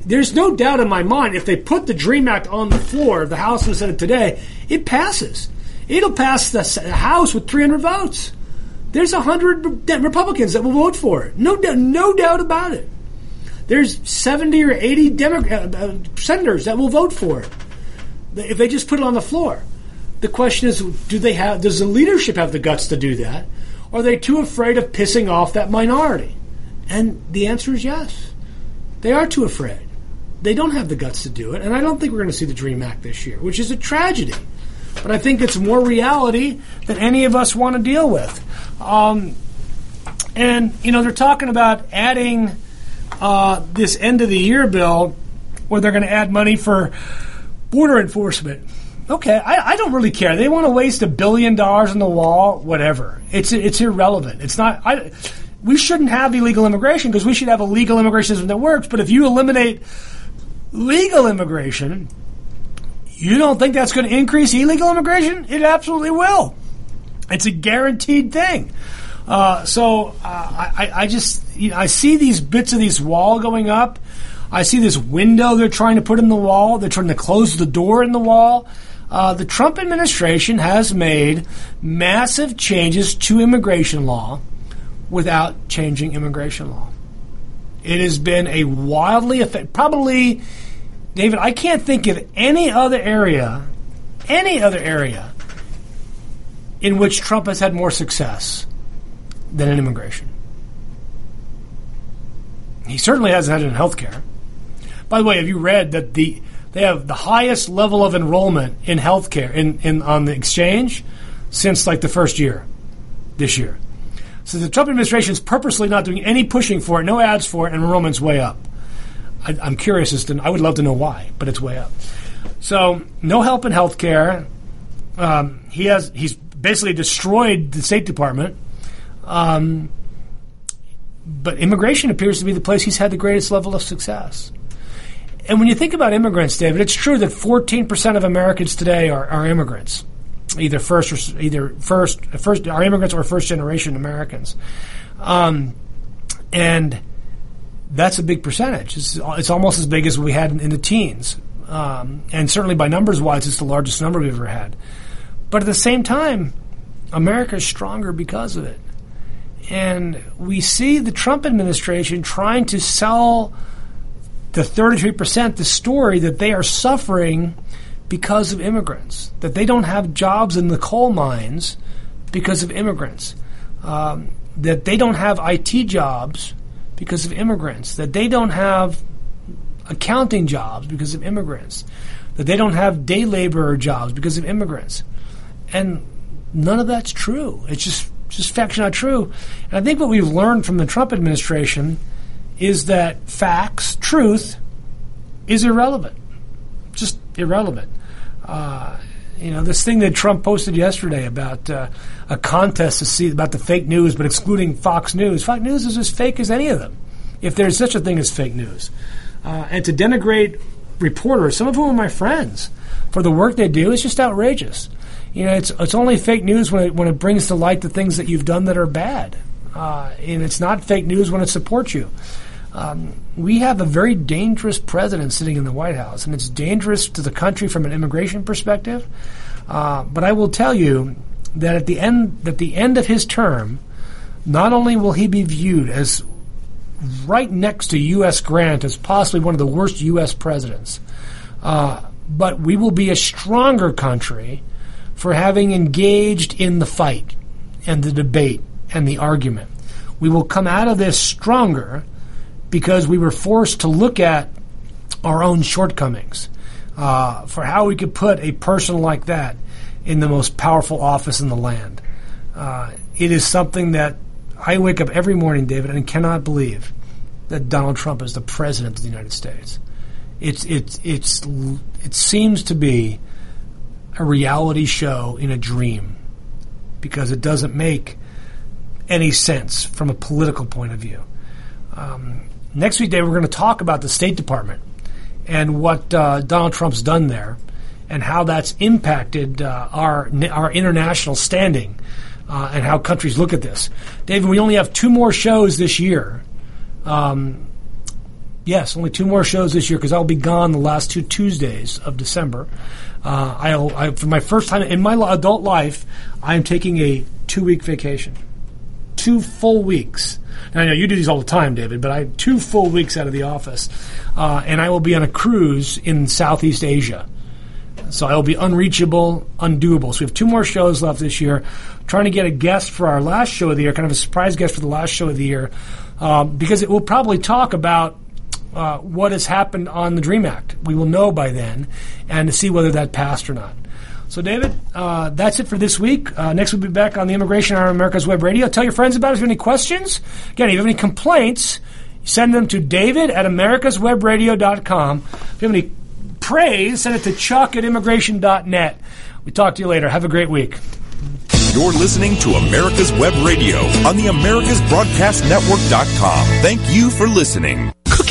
There's no doubt in my mind, if they put the DREAM Act on the floor of the House and the Senate today, it passes. It'll pass the House with 300 votes. There's 100 Republicans that will vote for it. No doubt about it. There's 70 or 80 senators that will vote for it. If they just put it on the floor, the question is: Does the leadership have the guts to do that, or are they too afraid of pissing off that minority? And the answer is yes. They are too afraid. They don't have the guts to do it, and I don't think we're going to see the DREAM Act this year, which is a tragedy. But I think it's more reality than any of us want to deal with. They're talking about adding this end of the year bill, where they're going to add money for border enforcement. Okay, I don't really care. They want to waste $1 billion on the wall, whatever. It's irrelevant. It's not. We shouldn't have illegal immigration because we should have a legal immigration system that works. But if you eliminate legal immigration, you don't think that's going to increase illegal immigration? It absolutely will. It's a guaranteed thing. I see these bits of this wall going up. I see this window they're trying to put in the wall. They're trying to close the door in the wall. The Trump administration has made massive changes to immigration law without changing immigration law. It has been a wildly effective, probably, David, I can't think of any other area in which Trump has had more success than in immigration. He certainly hasn't had it in healthcare. By the way, have you read that they have the highest level of enrollment in healthcare in on the exchange since like the first year, this year? So the Trump administration is purposely not doing any pushing for it, no ads for it, and enrollment's way up. I'm curious as to I would love to know why, but it's way up. So no help in healthcare. He's basically destroyed the State Department. But immigration appears to be the place he's had the greatest level of success. And when you think about immigrants, David, it's true that 14% of Americans today are immigrants, either are immigrants or first-generation Americans. And that's a big percentage. It's almost as big as we had in the teens. And certainly by numbers-wise, it's the largest number we've ever had. But at the same time, America is stronger because of it. And we see the Trump administration trying to sell the 33% the story that they are suffering because of immigrants, that they don't have jobs in the coal mines because of immigrants, that they don't have IT jobs because of immigrants, that they don't have accounting jobs because of immigrants, that they don't have day laborer jobs because of immigrants. And none of that's true. It's just factually not true. And I think what we've learned from the Trump administration is that facts, truth, is irrelevant. Just irrelevant. You know, this thing that Trump posted yesterday about a contest to see about the fake news, but excluding Fox News. Fox News is as fake as any of them, if there's such a thing as fake news. And to denigrate reporters, some of whom are my friends, for the work they do, is just outrageous. You know, it's only fake news when it brings to light the things that you've done that are bad. And it's not fake news when it supports you. We have a very dangerous president sitting in the White House, and it's dangerous to the country from an immigration perspective. But I will tell you that at the end of his term, not only will he be viewed as right next to U.S. Grant as possibly one of the worst U.S. presidents, but we will be a stronger country for having engaged in the fight and the debate and the argument. We will come out of this stronger because we were forced to look at our own shortcomings for how we could put a person like that in the most powerful office in the land. It is something that I wake up every morning, David, and cannot believe that Donald Trump is the president of the United States. It seems to be a reality show in a dream, because it doesn't make any sense from a political point of view. Next week, Dave, we're going to talk about the State Department and what Donald Trump's done there and how that's impacted our international standing and how countries look at this. David, we only have two more shows this year. Yes, only two more shows this year because I'll be gone the last two Tuesdays of December. For my first time in my adult life, I am taking a 2-week vacation. 2 full weeks. Now, I know you do these all the time, David, but I have 2 full weeks out of the office. And I will be on a cruise in Southeast Asia. So I will be unreachable, undoable. So we have 2 more shows left this year. I'm trying to get a guest for our last show of the year, kind of a surprise guest for the last show of the year, because it will probably talk about what has happened on the DREAM Act. We will know by then and to see whether that passed or not. So, David, that's it for this week. Next we'll be back on the Immigration Hour on America's Web Radio. Tell your friends about it. If you have any questions, again, if you have any complaints, send them to David at americaswebradio.com. If you have any praise, send it to Chuck at immigration.net. We'll talk to you later. Have a great week. You're listening to America's Web Radio on the AmericasBroadcastNetwork.com. Thank you for listening. Cook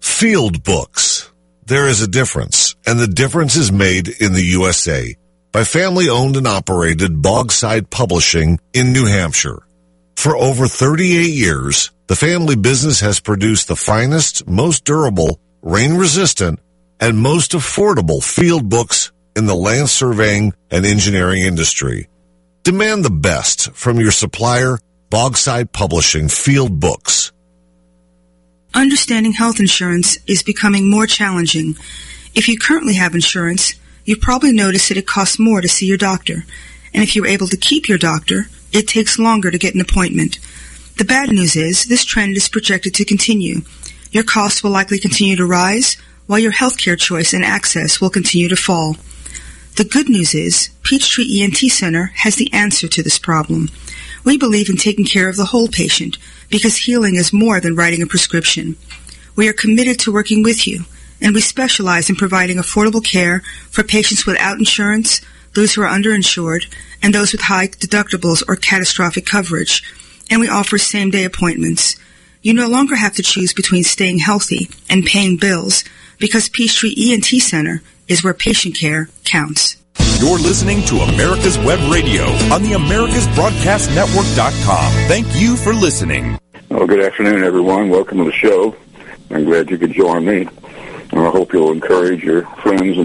Field books. There is a difference, and the difference is made in the USA by family-owned and operated Bogside Publishing in New Hampshire. For over 38 years, the family business has produced the finest, most durable, rain-resistant, and most affordable field books in the land surveying and engineering industry. Demand the best from your supplier, Bogside Publishing Field Books. Understanding health insurance is becoming more challenging. If you currently have insurance, you probably notice that it costs more to see your doctor. And if you're able to keep your doctor, it takes longer to get an appointment. The bad news is this trend is projected to continue. Your costs will likely continue to rise, while your healthcare choice and access will continue to fall. The good news is Peachtree ENT Center has the answer to this problem. We believe in taking care of the whole patient because healing is more than writing a prescription. We are committed to working with you, and we specialize in providing affordable care for patients without insurance, those who are underinsured, and those with high deductibles or catastrophic coverage, and we offer same-day appointments. You no longer have to choose between staying healthy and paying bills because Peachtree ENT Center is where patient care counts. You're listening to America's Web Radio on the AmericasBroadcastNetwork.com. Thank you for listening. Well, good afternoon, everyone. Welcome to the show. I'm glad you could join me. And I hope you'll encourage your friends and